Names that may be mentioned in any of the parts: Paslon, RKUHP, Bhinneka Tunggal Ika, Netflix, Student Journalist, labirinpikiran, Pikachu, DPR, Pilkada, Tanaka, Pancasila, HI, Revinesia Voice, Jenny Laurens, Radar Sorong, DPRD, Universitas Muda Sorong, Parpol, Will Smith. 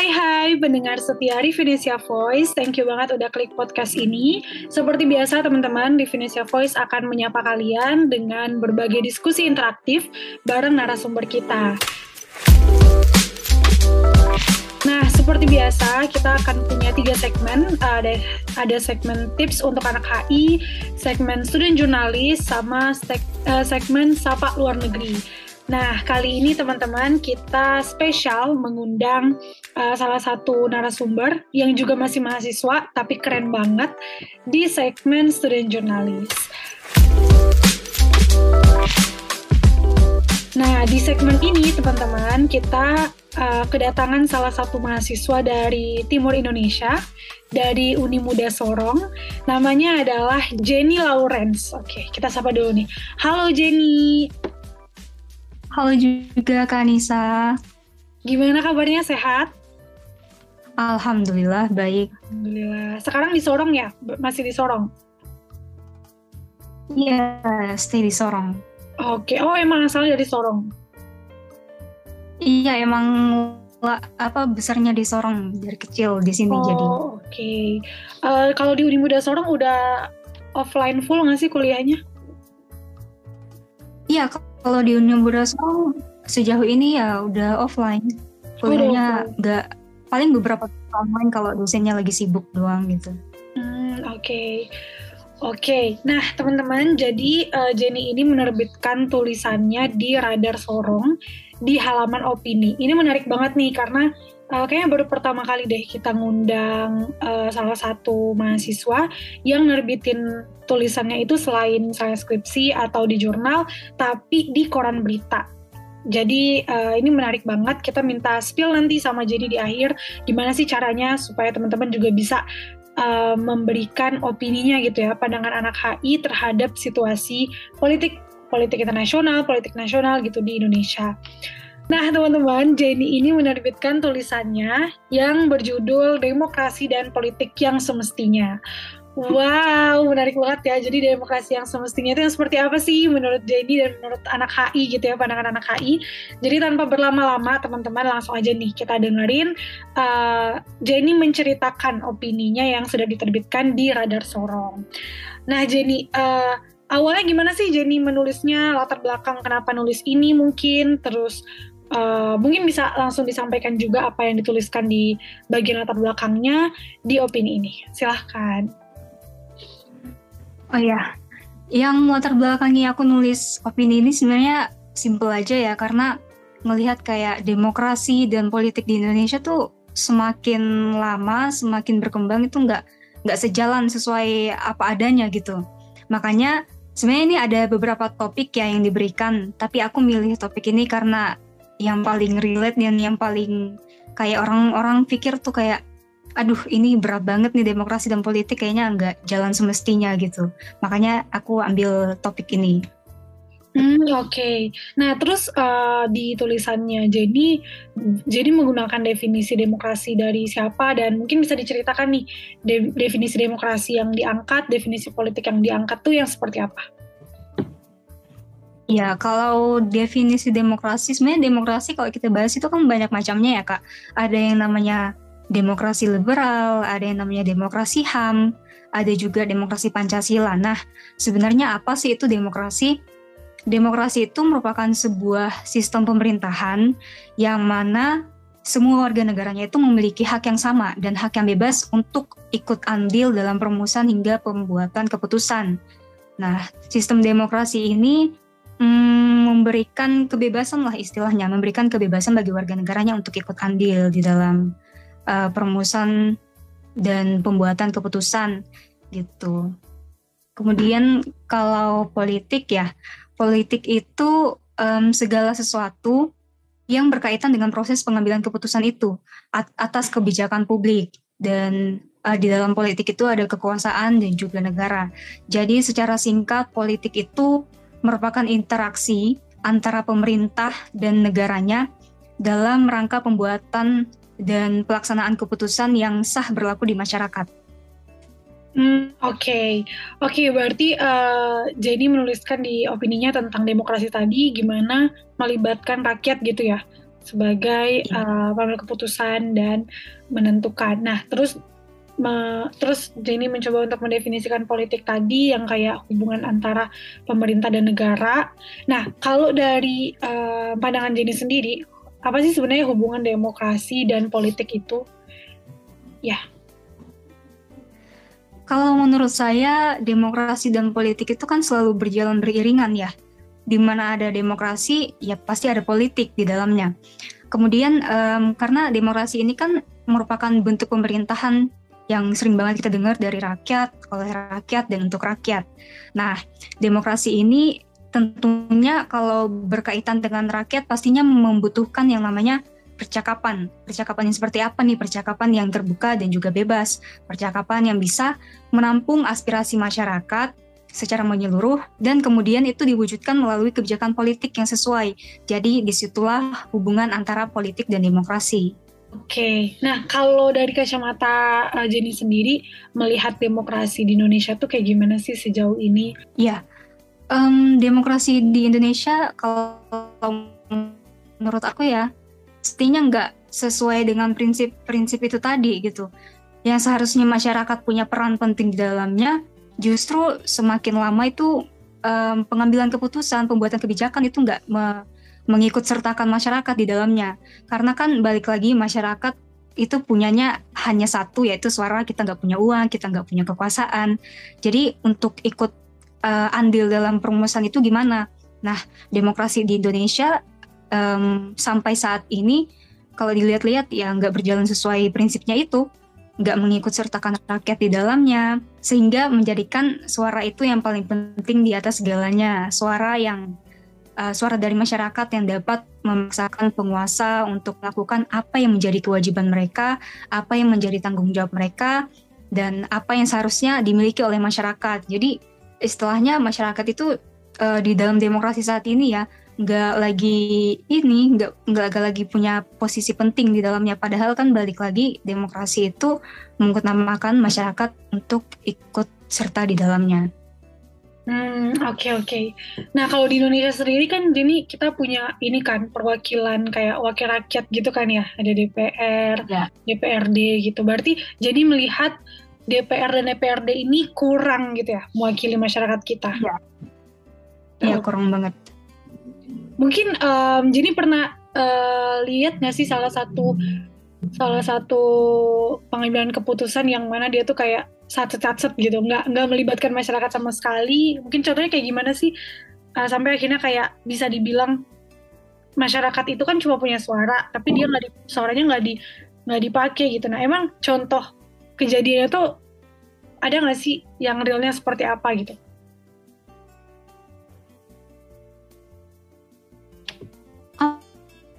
Hai pendengar setia Revinesia Voice, thank you banget udah klik podcast ini. Seperti biasa teman-teman, Revinesia Voice akan menyapa kalian dengan berbagai diskusi interaktif bareng narasumber kita. Nah, seperti biasa kita akan punya 3 segmen, ada segmen tips untuk anak HI, segmen student journalist, sama segmen sapa luar negeri. Nah, kali ini teman-teman kita spesial mengundang salah satu narasumber yang juga masih mahasiswa tapi keren banget di segmen student journalist. Nah, di segmen ini teman-teman kita kedatangan salah satu mahasiswa dari Timur Indonesia, dari Uni Muda Sorong, namanya adalah Jenny Laurens. Oke, kita sapa dulu nih. Halo Jenny. Halo juga Kak Nisa. Gimana kabarnya, sehat? Alhamdulillah, baik. Alhamdulillah. Sekarang di Sorong ya? Masih di Sorong? Iya, stay di Sorong. Oke, oh emang asalnya dari Sorong? Iya, emang besarnya di Sorong, dari kecil di sini jadi. Oh, oke. Kalau di Uni Muda Sorong udah offline full nggak sih kuliahnya? Iya, kalau di Uni Muda Sorong sejauh ini ya udah offline. Kuliahnya nggak, paling beberapa online kalau dosennya lagi sibuk doang gitu. Oke. Nah, teman-teman, jadi Jenny ini menerbitkan tulisannya di Radar Sorong di halaman opini. Ini menarik banget nih karena kayaknya baru pertama kali deh kita ngundang salah satu mahasiswa yang nerbitin tulisannya itu selain skripsi atau di jurnal, tapi di koran berita. Jadi ini menarik banget, kita minta spill nanti sama Jenny di akhir, gimana sih caranya supaya teman-teman juga bisa memberikan opininya gitu ya, pandangan anak HI terhadap situasi politik internasional, politik nasional gitu di Indonesia. Nah teman-teman, Jenny ini menerbitkan tulisannya yang berjudul Demokrasi dan Politik yang Semestinya. Wow, menarik banget ya. Jadi demokrasi yang semestinya itu yang seperti apa sih menurut Jenny dan menurut anak HI gitu ya, pandangan anak HI. Jadi tanpa berlama-lama teman-teman, langsung aja nih kita dengerin Jenny menceritakan opininya yang sudah diterbitkan di Radar Sorong. Nah Jenny, awalnya gimana sih Jenny menulisnya, latar belakang kenapa nulis ini mungkin, terus mungkin bisa langsung disampaikan juga apa yang dituliskan di bagian latar belakangnya di opini ini. Silahkan. Oh ya, yang latar belakangnya aku nulis opini ini sebenarnya simple aja ya, karena melihat kayak demokrasi dan politik di Indonesia tuh semakin lama, semakin berkembang itu nggak sejalan sesuai apa adanya gitu. Makanya sebenarnya ini ada beberapa topik ya yang diberikan, tapi aku milih topik ini karena yang paling relate dan yang paling kayak orang-orang pikir tuh kayak, aduh ini berat banget nih demokrasi dan politik, kayaknya nggak jalan semestinya gitu. Makanya aku ambil topik ini. Oke. Nah terus di tulisannya Jenny menggunakan definisi demokrasi dari siapa, dan mungkin bisa diceritakan nih definisi demokrasi yang diangkat, definisi politik yang diangkat tuh yang seperti apa? Ya kalau definisi demokrasi, sebenarnya demokrasi kalau kita bahas itu kan banyak macamnya ya Kak. Ada yang namanya demokrasi liberal, ada yang namanya demokrasi HAM, ada juga demokrasi Pancasila. Nah sebenarnya apa sih itu demokrasi? Demokrasi itu merupakan sebuah sistem pemerintahan yang mana semua warga negaranya itu memiliki hak yang sama dan hak yang bebas untuk ikut andil dalam perumusan hingga pembuatan keputusan. Nah, sistem demokrasi ini memberikan kebebasan lah istilahnya, memberikan kebebasan bagi warga negaranya untuk ikut andil di dalam perumusan dan pembuatan keputusan gitu. Kemudian kalau politik ya, politik itu segala sesuatu yang berkaitan dengan proses pengambilan keputusan itu atas kebijakan publik. Dan di dalam politik itu ada kekuasaan dan juga negara. Jadi secara singkat politik itu merupakan interaksi antara pemerintah dan negaranya dalam rangka pembuatan dan pelaksanaan keputusan yang sah berlaku di masyarakat. Oke, berarti Jenny menuliskan di opininya tentang demokrasi tadi, gimana melibatkan rakyat gitu ya, sebagai pengambil keputusan dan menentukan. Nah, terus Jenny mencoba untuk mendefinisikan politik tadi yang kayak hubungan antara pemerintah dan negara. Nah, kalau dari pandangan Jenny sendiri, apa sih sebenarnya hubungan demokrasi dan politik itu? Ya. Kalau menurut saya, demokrasi dan politik itu kan selalu berjalan beriringan ya. Di mana ada demokrasi, ya pasti ada politik di dalamnya. Kemudian karena demokrasi ini kan merupakan bentuk pemerintahan yang sering banget kita dengar dari rakyat, oleh rakyat, dan untuk rakyat. Nah, demokrasi ini tentunya kalau berkaitan dengan rakyat pastinya membutuhkan yang namanya percakapan. Percakapan yang seperti apa nih? Percakapan yang terbuka dan juga bebas. Percakapan yang bisa menampung aspirasi masyarakat secara menyeluruh, dan kemudian itu diwujudkan melalui kebijakan politik yang sesuai. Jadi disitulah hubungan antara politik dan demokrasi. Oke, nah kalau dari kacamata Jenny sendiri melihat demokrasi di Indonesia tuh kayak gimana sih sejauh ini? Ya, demokrasi di Indonesia kalau menurut aku ya, pastinya nggak sesuai dengan prinsip-prinsip itu tadi gitu. Yang seharusnya masyarakat punya peran penting di dalamnya, justru semakin lama itu pengambilan keputusan, pembuatan kebijakan itu nggak mengikut sertakan masyarakat di dalamnya. Karena kan balik lagi masyarakat itu punyanya hanya satu, yaitu suara. Kita nggak punya uang, kita nggak punya kekuasaan. Jadi untuk ikut andil dalam perumusan itu gimana? Nah, demokrasi di Indonesia sampai saat ini kalau dilihat-lihat ya nggak berjalan sesuai prinsipnya itu. Nggak mengikut sertakan rakyat di dalamnya, sehingga menjadikan suara itu yang paling penting di atas segalanya. Suara dari masyarakat yang dapat memaksakan penguasa untuk melakukan apa yang menjadi kewajiban mereka, apa yang menjadi tanggung jawab mereka, dan apa yang seharusnya dimiliki oleh masyarakat. Jadi istilahnya masyarakat itu di dalam demokrasi saat ini ya nggak lagi punya posisi penting di dalamnya. Padahal kan balik lagi demokrasi itu mengutamakan masyarakat untuk ikut serta di dalamnya. Oke. Nah, kalau di Indonesia sendiri kan ini kita punya ini kan perwakilan kayak wakil rakyat gitu kan ya, ada DPR, ya. DPRD gitu. Berarti jadi melihat DPR dan DPRD ini kurang gitu ya mewakili masyarakat kita. Iya, kurang banget. Mungkin Jenny pernah lihat nggak sih salah satu pengambilan keputusan yang mana dia tuh kayak sacet-sacet gitu, nggak melibatkan masyarakat sama sekali. Mungkin contohnya kayak gimana sih sampai akhirnya kayak bisa dibilang masyarakat itu kan cuma punya suara, tapi dia suaranya nggak dipakai gitu. Nah, emang contoh kejadiannya tuh ada nggak sih yang realnya seperti apa gitu?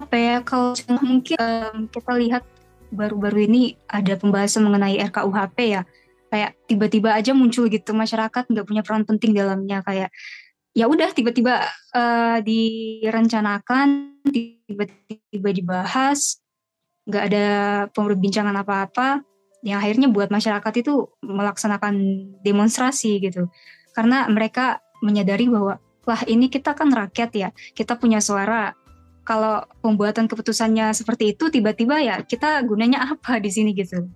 Apa ya, kalau mungkin kita lihat baru-baru ini ada pembahasan mengenai RKUHP ya. Kayak tiba-tiba aja muncul gitu, masyarakat nggak punya peran penting dalamnya, kayak ya udah tiba-tiba direncanakan, tiba-tiba dibahas, nggak ada pemberbincangan apa-apa, yang akhirnya buat masyarakat itu melaksanakan demonstrasi gitu, karena mereka menyadari bahwa lah ini kita kan rakyat ya, kita punya suara. Kalau pembuatan keputusannya seperti itu tiba-tiba ya kita gunanya apa di sini gitu.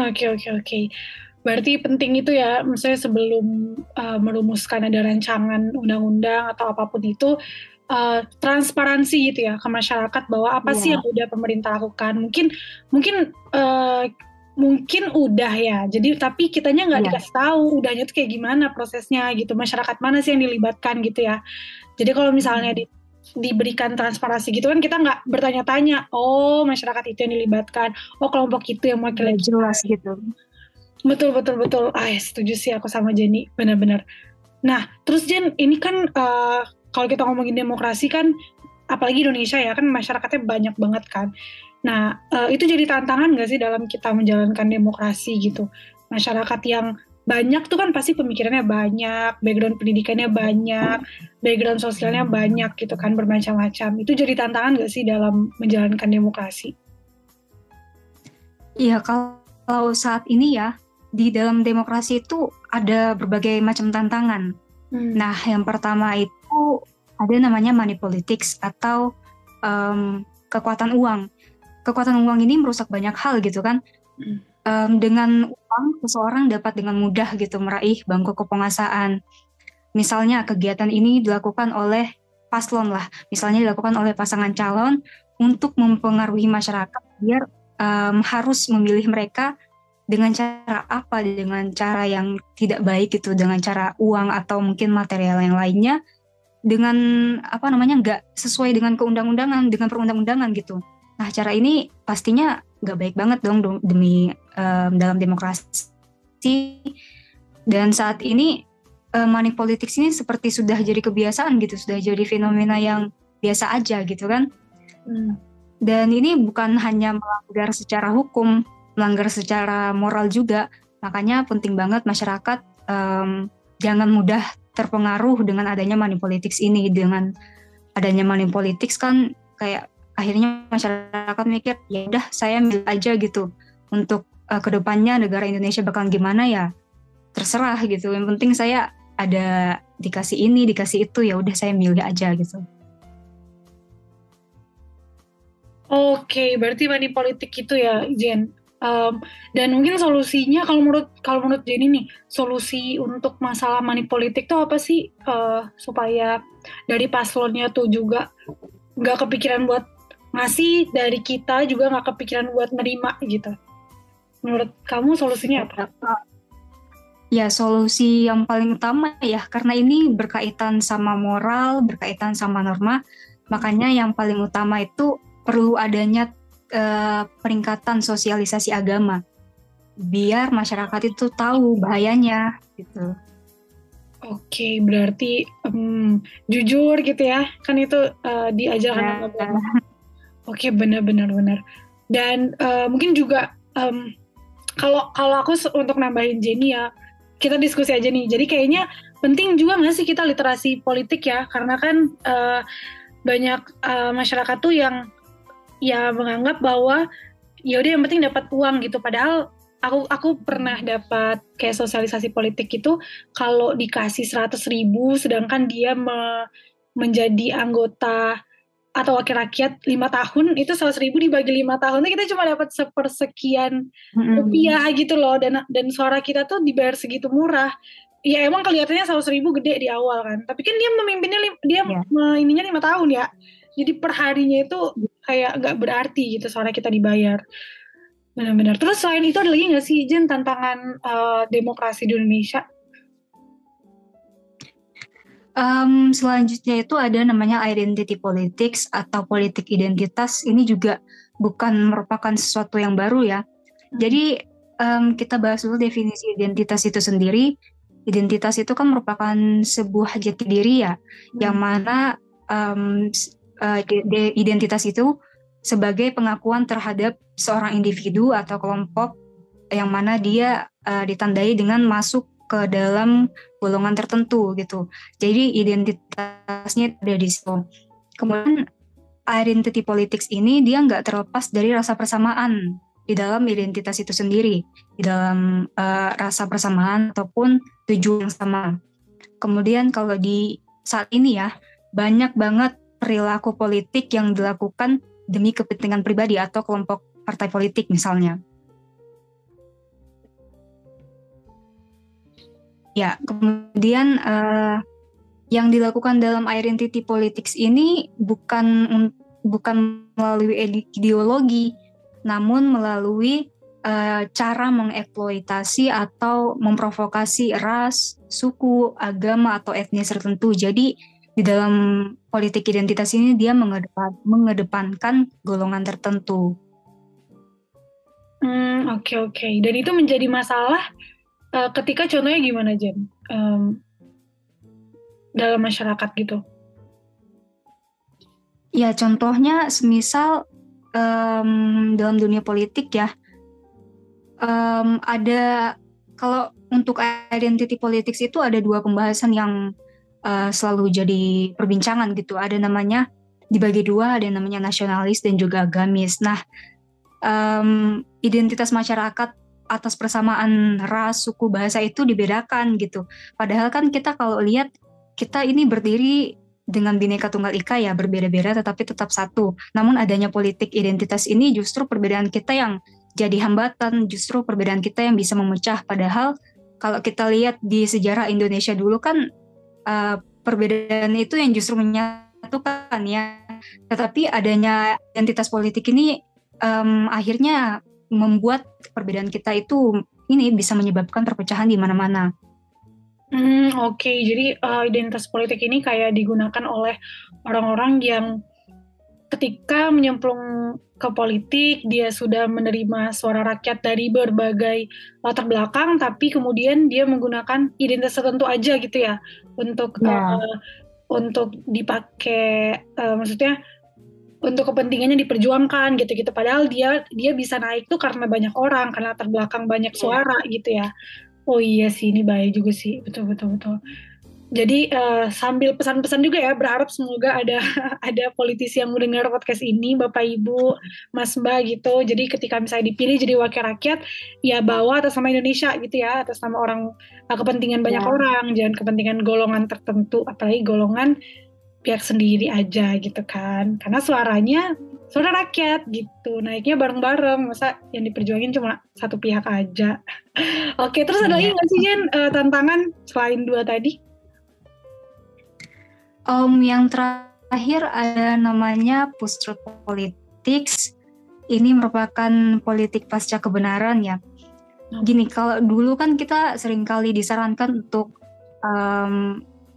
Oke. Berarti penting itu ya, misalnya sebelum merumuskan ada rancangan undang-undang atau apapun itu, transparansi gitu ya ke masyarakat bahwa apa sih yang udah pemerintah lakukan. Mungkin udah ya. Jadi tapi kitanya nggak dikasih tahu udahnya tuh kayak gimana prosesnya gitu. Masyarakat mana sih yang dilibatkan gitu ya. Jadi kalau misalnya diberikan transparansi gitu kan, kita nggak bertanya-tanya, oh masyarakat itu yang dilibatkan, oh kelompok itu yang mewakili, jelas gitu. Betul. Setuju sih aku sama Jenny, benar-benar. Nah terus Jen, ini kan kalau kita ngomongin demokrasi kan, apalagi Indonesia ya kan masyarakatnya banyak banget kan. Nah itu jadi tantangan nggak sih dalam kita menjalankan demokrasi gitu? Masyarakat yang banyak tuh kan pasti pemikirannya banyak, background pendidikannya banyak, background sosialnya banyak gitu kan, bermacam-macam. Itu jadi tantangan gak sih dalam menjalankan demokrasi? Iya, kalau saat ini ya, di dalam demokrasi itu ada berbagai macam tantangan. Nah, yang pertama itu ada namanya money politics atau kekuatan uang. Kekuatan uang ini merusak banyak hal gitu kan. Dengan uang, seseorang dapat dengan mudah gitu meraih bangku kepenguasaan. Misalnya kegiatan ini dilakukan oleh paslon lah. Misalnya dilakukan oleh pasangan calon untuk mempengaruhi masyarakat biar harus memilih mereka dengan cara apa, dengan cara yang tidak baik gitu, dengan cara uang atau mungkin material yang lainnya, dengan apa namanya nggak sesuai dengan keundang-undangan, dengan perundang-undangan gitu. Nah, cara ini pastinya nggak baik banget dong demi dalam demokrasi. Dan saat ini money politics ini seperti sudah jadi kebiasaan gitu, sudah jadi fenomena yang biasa aja gitu kan. Dan ini bukan hanya melanggar secara hukum, melanggar secara moral juga. Makanya penting banget masyarakat jangan mudah terpengaruh dengan adanya money politics ini. Dengan adanya money politics kan kayak akhirnya masyarakat mikir, ya udah saya milih aja gitu. Untuk kedepannya negara Indonesia bakalan gimana ya, terserah gitu. Yang penting saya ada dikasih ini, dikasih itu, ya udah saya milih aja gitu. Oke, berarti money politik itu ya, Jen. Dan mungkin solusinya kalau menurut Jenny nih, solusi untuk masalah money politik itu apa sih supaya dari paslonnya tuh juga nggak kepikiran buat ngasih, dari kita juga nggak kepikiran buat nerima gitu. Menurut kamu solusinya apa? Ya, solusi yang paling utama ya, karena ini berkaitan sama moral, berkaitan sama norma, makanya yang paling utama itu perlu adanya peningkatan sosialisasi agama, biar masyarakat itu tahu bahayanya gitu. Oke, berarti jujur gitu ya, kan itu diajarkan agama. Ya. Oke, benar. Dan mungkin juga kalau aku untuk nambahin Jenny ya, kita diskusi aja nih. Jadi kayaknya penting juga nggak sih kita literasi politik ya, karena kan banyak masyarakat tuh yang ya menganggap bahwa ya udah yang penting dapat uang gitu. Padahal aku pernah dapat kayak sosialisasi politik itu, kalau dikasih 100.000 sedangkan dia menjadi anggota atau wakil rakyat 5 tahun, itu 100.000 dibagi 5 tahun itu kita cuma dapat sepersekian rupiah gitu loh, dan suara kita tuh dibayar segitu murah. Ya emang kelihatannya 100.000 gede di awal kan, tapi kan dia memimpinnya ininya 5 tahun ya, jadi perharinya itu kayak nggak berarti gitu suara kita dibayar. Benar-benar. Terus selain itu ada lagi nggak sih Jen tantangan demokrasi di Indonesia? Selanjutnya itu ada namanya identity politics atau politik identitas. Ini juga bukan merupakan sesuatu yang baru ya. Jadi kita bahas dulu definisi identitas itu sendiri. Identitas itu kan merupakan sebuah jati diri ya, yang mana identitas itu sebagai pengakuan terhadap seorang individu atau kelompok yang mana dia ditandai dengan masuk ke dalam golongan tertentu gitu. Jadi identitasnya ada di situ. Kemudian identity politics ini dia nggak terlepas dari rasa persamaan di dalam identitas itu sendiri, di dalam rasa persamaan ataupun tujuan yang sama. Kemudian kalau di saat ini ya banyak banget perilaku politik yang dilakukan demi kepentingan pribadi atau kelompok partai politik misalnya. Ya, kemudian yang dilakukan dalam identity politics ini bukan melalui ideologi, namun melalui cara mengeksploitasi atau memprovokasi ras, suku, agama atau etnis tertentu. Jadi di dalam politik identitas ini dia mengedepankan golongan tertentu. Oke. Dan itu menjadi masalah ketika contohnya gimana Jen? Dalam masyarakat gitu. Ya contohnya semisal dalam dunia politik ya. Ada, kalau untuk identity politics itu ada 2 pembahasan yang selalu jadi perbincangan gitu. Ada namanya dibagi 2, ada namanya nasionalis dan juga agamis. Nah, identitas masyarakat atas persamaan ras, suku, bahasa itu dibedakan gitu. Padahal kan kita kalau lihat, kita ini berdiri dengan Bhinneka Tunggal Ika ya berbeda-beda tetapi tetap satu. Namun adanya politik identitas ini justru perbedaan kita yang jadi hambatan, justru perbedaan kita yang bisa memecah. Padahal kalau kita lihat di sejarah Indonesia dulu kan perbedaan itu yang justru menyatukan ya. Tetapi adanya identitas politik ini akhirnya membuat perbedaan kita itu ini bisa menyebabkan perpecahan di mana-mana. Oke. Jadi identitas politik ini kayak digunakan oleh orang-orang yang ketika menyemplung ke politik, dia sudah menerima suara rakyat dari berbagai latar belakang, tapi kemudian dia menggunakan identitas tertentu aja gitu ya, untuk dipakai, maksudnya untuk kepentingannya diperjuangkan gitu-gitu. Padahal dia bisa naik tuh karena banyak orang, karena latar belakang banyak suara gitu ya. Oh iya sih, ini bahaya juga sih, betul. Jadi sambil pesan-pesan juga ya, berharap semoga ada politisi yang mendengar podcast ini, Bapak Ibu, Mas Mbak gitu. Jadi ketika misalnya dipilih jadi wakil rakyat, ya bawa atas nama Indonesia gitu ya, atas nama orang, kepentingan banyak orang, jangan kepentingan golongan tertentu, apalagi golongan pihak sendiri aja gitu kan. Karena suaranya suara rakyat gitu, naiknya bareng-bareng, masa yang diperjuangin cuma satu pihak aja. Oke, terus ada lagi nggak sih Jen tantangan selain dua tadi? Yang terakhir ada namanya post-truth politics. Ini merupakan politik pasca kebenaran ya. Gini, kalau dulu kan kita seringkali disarankan untuk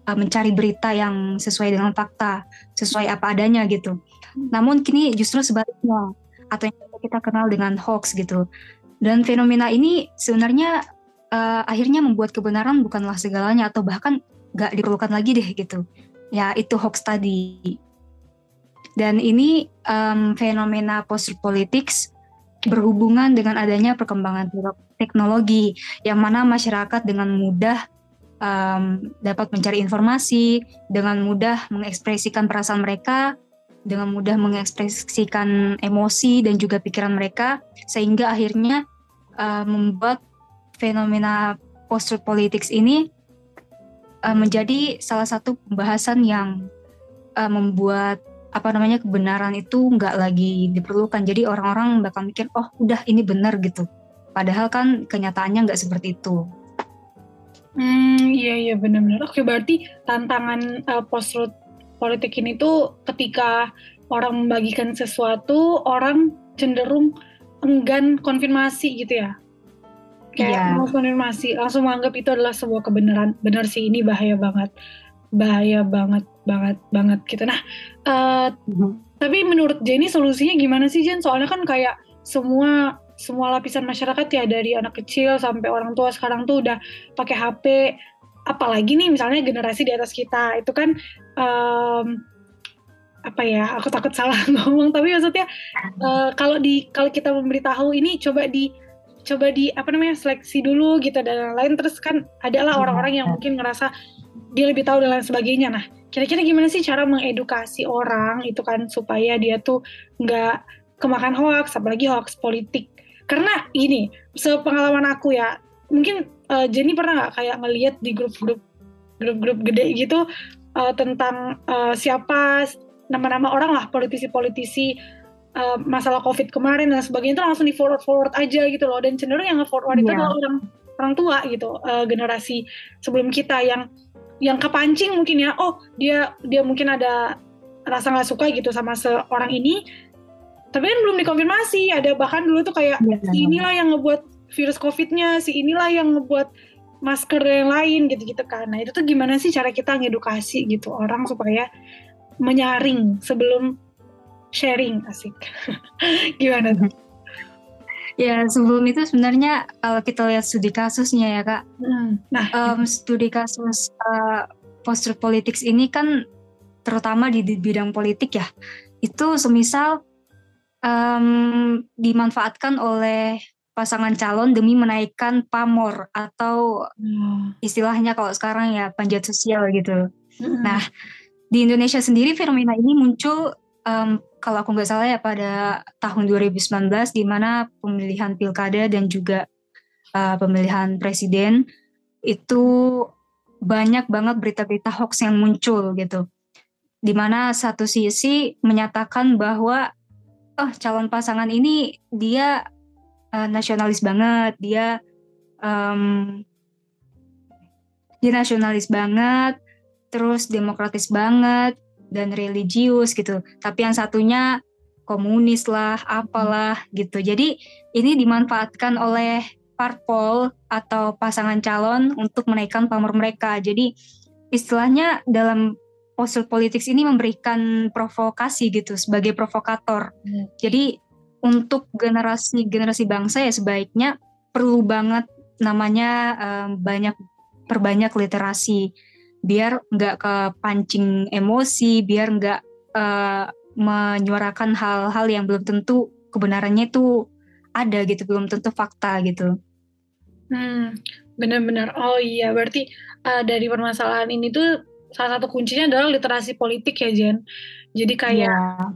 mencari berita yang sesuai dengan fakta, sesuai apa adanya gitu. Namun kini justru sebaliknya, atau yang kita kenal dengan hoax gitu. Dan fenomena ini sebenarnya akhirnya membuat kebenaran bukanlah segalanya, atau bahkan gak diperlukan lagi deh gitu. Ya, itu hoax tadi. Dan ini fenomena post-truth politics berhubungan dengan adanya perkembangan teknologi, yang mana masyarakat dengan mudah dapat mencari informasi, dengan mudah mengekspresikan perasaan mereka, dengan mudah mengekspresikan emosi dan juga pikiran mereka, sehingga akhirnya membuat fenomena post-truth politics ini menjadi salah satu pembahasan yang membuat kebenaran itu nggak lagi diperlukan. Jadi orang-orang bakal mikir, oh udah ini benar gitu. Padahal kan kenyataannya nggak seperti itu. Iya benar-benar. Oke, berarti tantangan post-truth politik ini tuh ketika orang membagikan sesuatu, orang cenderung enggan konfirmasi gitu ya. Kayak konfirmasi, langsung menganggap itu adalah sebuah kebenaran. Benar sih, ini bahaya banget gitu. Nah, tapi menurut Jenny solusinya gimana sih Jen? Soalnya kan kayak semua lapisan masyarakat ya, dari anak kecil sampai orang tua sekarang tuh udah pakai HP. Apalagi nih misalnya generasi di atas kita itu kan aku takut salah ngomong, tapi maksudnya kalau kita memberitahu ini coba di seleksi dulu gitu dan lain-lain, terus kan adalah orang-orang yang mungkin ngerasa dia lebih tahu dan lain sebagainya. Nah, kira-kira gimana sih cara mengedukasi orang itu kan supaya dia tuh nggak kemakan hoax, apalagi hoax politik? Karena gini, sepengalaman aku ya, mungkin Jenny pernah nggak kayak ngelihat di grup-grup gede gitu tentang siapa nama-nama orang lah, politisi-politisi masalah COVID kemarin dan sebagainya, itu langsung di forward aja gitu loh. Dan cenderung yang nge-forward itu adalah orang tua gitu, generasi sebelum kita yang kepancing mungkin ya, oh dia mungkin ada rasa nggak suka gitu sama seorang ini, tapi kan belum dikonfirmasi. Ada bahkan dulu tuh kayak si inilah yang ngebuat virus COVID-nya, si inilah yang ngebuat masker yang lain gitu-gitu kan. Nah itu tuh gimana sih cara kita ngedukasi gitu orang supaya menyaring sebelum sharing, asik. Gimana tuh? Ya, sebelum itu sebenarnya kalau kita lihat studi kasusnya ya, Kak. Nah, studi kasus post-truth politics ini kan terutama di bidang politik ya. Itu semisal dimanfaatkan oleh pasangan calon demi menaikkan pamor atau istilahnya kalau sekarang ya panjat sosial gitu. Nah, di Indonesia sendiri fenomena ini muncul kalau aku nggak salah ya pada tahun 2019, di mana pemilihan pilkada dan juga pemilihan presiden itu banyak banget berita-berita hoax yang muncul gitu. di mana satu sisi menyatakan bahwa calon pasangan ini dia nasionalis banget, dia nasionalis banget, terus demokratis banget dan religius gitu. Tapi yang satunya komunis lah, apalah gitu. Jadi ini dimanfaatkan oleh parpol atau pasangan calon untuk menaikkan pamor mereka. Jadi istilahnya dalam postur politik ini memberikan provokasi gitu sebagai provokator. Jadi untuk generasi bangsa ya sebaiknya perlu banget namanya perbanyak literasi biar nggak kepancing emosi, biar nggak menyuarakan hal-hal yang belum tentu kebenarannya itu ada gitu, belum tentu fakta gitu. Benar-benar. Oh iya, berarti dari permasalahan ini tuh salah satu kuncinya adalah literasi politik ya Jen. Jadi kayak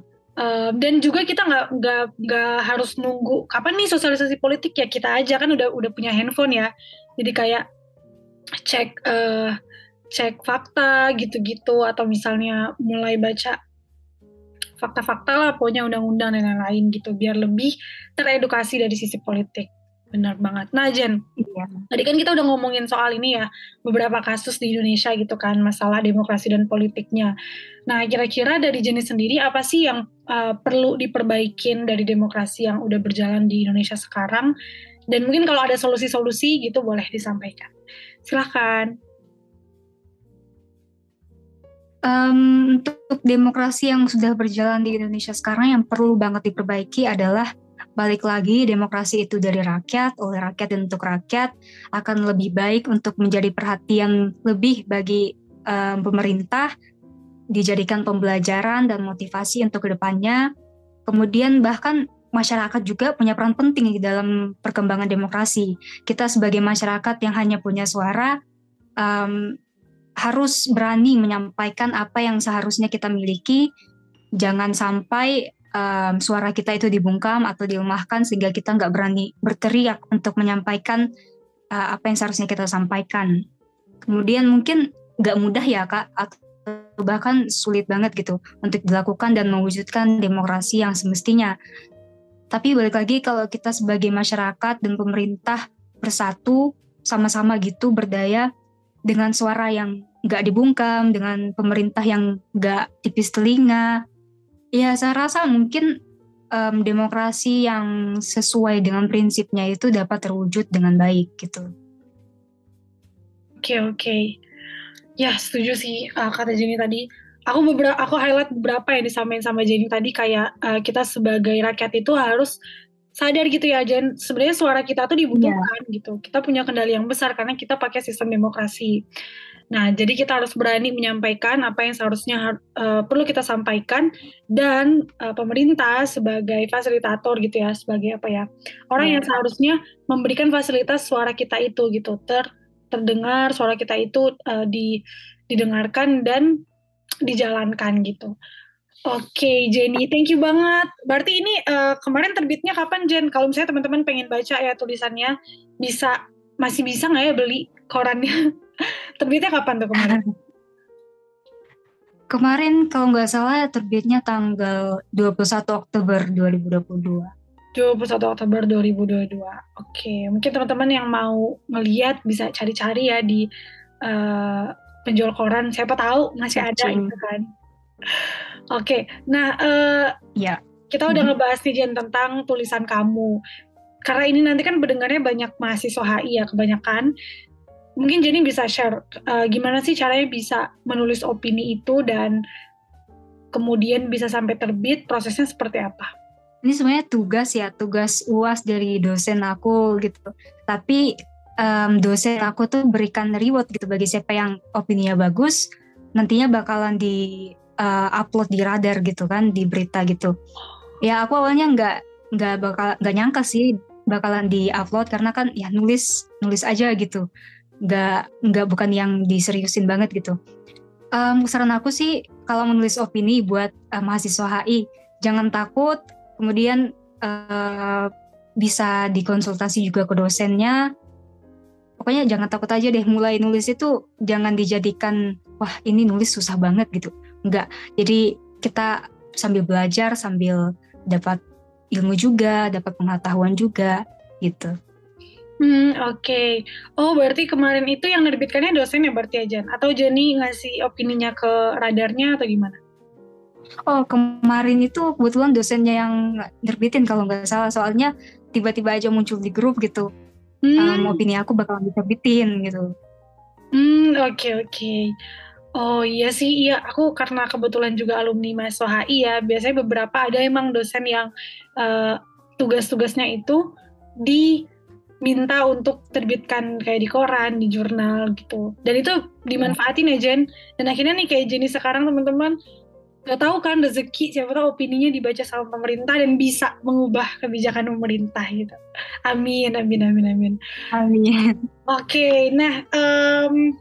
dan juga kita nggak harus nunggu kapan nih sosialisasi politik ya, kita aja kan udah punya handphone ya. Jadi kayak cek fakta gitu-gitu atau misalnya mulai baca fakta-fakta lah, pokoknya undang-undang dan lain-lain gitu biar lebih teredukasi dari sisi politik. Benar banget. Nah Jen, tadi kan kita udah ngomongin soal ini ya, beberapa kasus di Indonesia gitu kan, masalah demokrasi dan politiknya. Nah kira-kira dari Jenny sendiri apa sih yang perlu diperbaikin dari demokrasi yang udah berjalan di Indonesia sekarang? Dan mungkin kalau ada solusi-solusi gitu boleh disampaikan. Silakan. Untuk demokrasi yang sudah berjalan di Indonesia sekarang yang perlu banget diperbaiki adalah balik lagi, demokrasi itu dari rakyat, oleh rakyat dan untuk rakyat, akan lebih baik untuk menjadi perhatian lebih bagi pemerintah, dijadikan pembelajaran dan motivasi untuk kedepannya. Kemudian bahkan masyarakat juga punya peran penting di dalam perkembangan demokrasi. Kita sebagai masyarakat yang hanya punya suara, harus berani menyampaikan apa yang seharusnya kita miliki. Jangan sampai suara kita itu dibungkam atau dilemahkan sehingga kita nggak berani berteriak untuk menyampaikan apa yang seharusnya kita sampaikan. Kemudian mungkin nggak mudah ya Kak, atau bahkan sulit banget gitu untuk dilakukan dan mewujudkan demokrasi yang semestinya. Tapi balik lagi, kalau kita sebagai masyarakat dan pemerintah bersatu sama-sama gitu berdaya dengan suara yang nggak dibungkam, dengan pemerintah yang nggak tipis telinga, ya saya rasa mungkin demokrasi yang sesuai dengan prinsipnya itu dapat terwujud dengan baik gitu. Oke. Ya setuju sih kata Jenny tadi. Aku highlight beberapa yang disampaikan sama Jenny tadi, kayak kita sebagai rakyat itu harus sadar gitu ya Jen, sebenarnya suara kita tuh dibutuhkan gitu. Kita punya kendali yang besar karena kita pakai sistem demokrasi. Nah, jadi kita harus berani menyampaikan apa yang seharusnya perlu kita sampaikan, dan pemerintah sebagai fasilitator gitu ya, sebagai apa ya, orang yang seharusnya memberikan fasilitas suara kita itu gitu, terdengar suara kita itu didengarkan dan dijalankan gitu. Oke, Jenny, thank you banget. Berarti ini kemarin terbitnya kapan Jen? Kalau misalnya teman-teman pengen baca ya tulisannya, masih bisa nggak ya beli korannya? Terbitnya kapan tuh kemarin? Kemarin kalau nggak salah terbitnya tanggal 21 Oktober 2022. Oke, mungkin teman-teman yang mau ngelihat bisa cari-cari ya di penjual koran, siapa tahu masih ada gitu kan. Oke, nah kita udah ngebahas nih Jen tentang tulisan kamu. Karena ini nanti kan pendengarnya banyak mahasiswa HI ya kebanyakan. Mungkin Jenny bisa share gimana sih caranya bisa menulis opini itu dan kemudian bisa sampai terbit, prosesnya seperti apa? Ini sebenarnya tugas UAS dari dosen aku gitu. Tapi dosen aku tuh berikan reward gitu bagi siapa yang opininya bagus, nantinya bakalan di-upload di Radar gitu kan, di berita gitu. Ya aku awalnya nggak nyangka sih bakalan di-upload karena kan ya nulis aja gitu. Nggak bukan yang diseriusin banget gitu. Saran aku sih kalau menulis opini buat mahasiswa HI, jangan takut, kemudian bisa dikonsultasi juga ke dosennya. Pokoknya jangan takut aja deh, mulai nulis itu jangan dijadikan wah ini nulis susah banget gitu. enggak. Jadi kita sambil belajar, sambil dapat ilmu juga, dapat pengetahuan juga gitu. Oke. Oh, berarti kemarin itu yang nerbitkannya dosen ya berarti ya, Jan? Atau Jenny ngasih opininya ke radarnya atau gimana? Oh, kemarin itu kebetulan dosennya yang nerbitin kalau nggak salah. Soalnya tiba-tiba aja muncul di grup gitu. Opini aku bakalan diterbitin gitu. Oke. Oh iya sih, iya. Aku karena kebetulan juga alumni mahasiswa HI ya. Biasanya beberapa ada emang dosen yang tugas-tugasnya itu diminta untuk terbitkan kayak di koran, di jurnal gitu. Dan itu dimanfaatin ya Jen. Dan akhirnya nih kayak Jenny sekarang teman-teman, gak tahu kan rezeki, siapa tahu opininya dibaca sama pemerintah dan bisa mengubah kebijakan pemerintah gitu. Amin. Oke, nah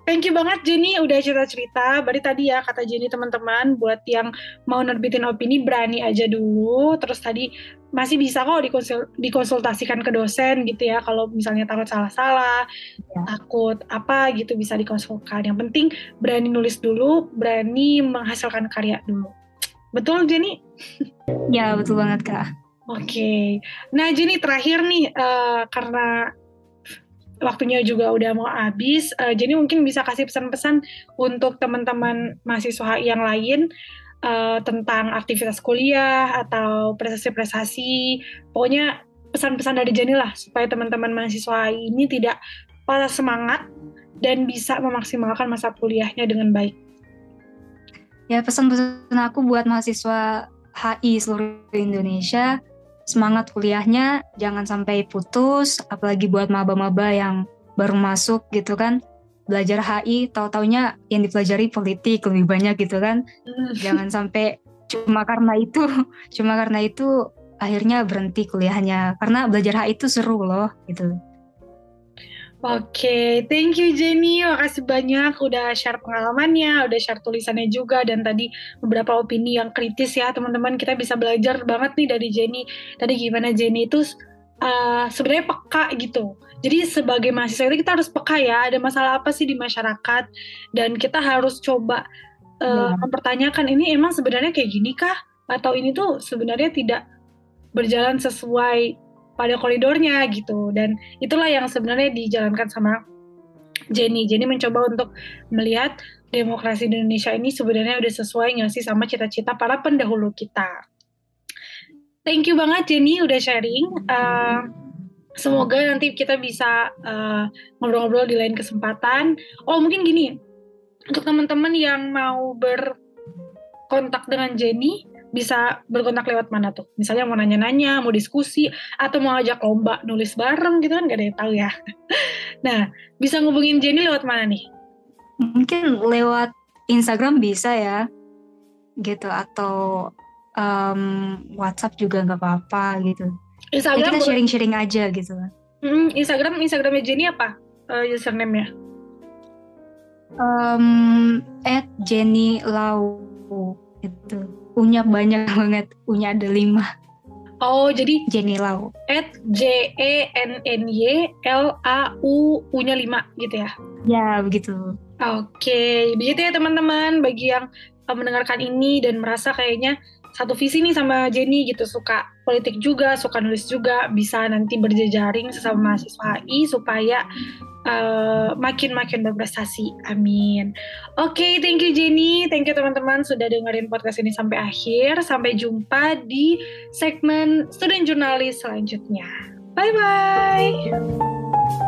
thank you banget Jenny udah cerita-cerita. Berarti tadi ya kata Jenny teman-teman, buat yang mau nerbitin opini berani aja dulu. Terus tadi masih bisa kok dikonsultasikan ke dosen gitu ya. Kalau misalnya takut salah-salah, takut apa gitu bisa dikonsultasikan. Yang penting berani nulis dulu, berani menghasilkan karya dulu. Betul Jenny? Ya betul banget Kak. Oke, nah Jenny terakhir nih karena waktunya juga udah mau habis, jadi mungkin bisa kasih pesan-pesan untuk teman-teman mahasiswa yang lain tentang aktivitas kuliah atau prestasi-prestasi, pokoknya pesan-pesan dari Jenny lah supaya teman-teman mahasiswa ini tidak patah semangat dan bisa memaksimalkan masa kuliahnya dengan baik. Ya, pesan-pesan aku buat mahasiswa HI seluruh Indonesia, semangat kuliahnya, jangan sampai putus, apalagi buat maba-maba yang baru masuk gitu kan, belajar HI, tahu-taunya yang dipelajari politik lebih banyak gitu kan, jangan sampai cuma karena itu akhirnya berhenti kuliahnya, karena belajar HI itu seru loh gitu. Oke, thank you Jenny, makasih banyak udah share pengalamannya, udah share tulisannya juga, dan tadi beberapa opini yang kritis ya teman-teman, kita bisa belajar banget nih dari Jenny, tadi gimana Jenny itu sebenarnya peka gitu, jadi sebagai mahasiswa itu kita harus peka ya, ada masalah apa sih di masyarakat, dan kita harus coba mempertanyakan ini emang sebenarnya kayak gini kah, atau ini tuh sebenarnya tidak berjalan sesuai pada koridornya gitu, dan itulah yang sebenarnya dijalankan sama Jenny. Jenny mencoba untuk melihat demokrasi di Indonesia ini sebenarnya udah sesuai nggak sih sama cita-cita para pendahulu kita. Thank you banget Jenny udah sharing. Semoga nanti kita bisa ngobrol-ngobrol di lain kesempatan. Oh mungkin gini, untuk teman-teman yang mau berkontak dengan Jenny, bisa berkontak lewat mana tuh? Misalnya mau nanya-nanya, mau diskusi, atau mau ajak lomba nulis bareng gitu kan, gak ada yang tahu ya. Nah, bisa ngubungin Jenny lewat mana nih? Mungkin lewat Instagram bisa ya, gitu, atau WhatsApp juga gak apa-apa gitu. Instagram ya, kita sharing-sharing aja gitu. Instagramnya Jenny apa? Username-nya? @JennyLau gitu. Punya banyak banget, punya ada 5. Oh, jadi Jenny Lau. @JennyLau 5 gitu ya? Ya, begitu. Oke, begitu ya teman-teman. Bagi yang mendengarkan ini dan merasa kayaknya satu visi nih sama Jenny gitu, suka politik juga, suka nulis juga, bisa nanti berjejaring sesama mahasiswa HI supaya makin-makin berprestasi. Amin. Oke, thank you Jenny, thank you teman-teman sudah dengerin podcast ini sampai akhir. Sampai jumpa di segmen Student Journalist selanjutnya. Bye-bye.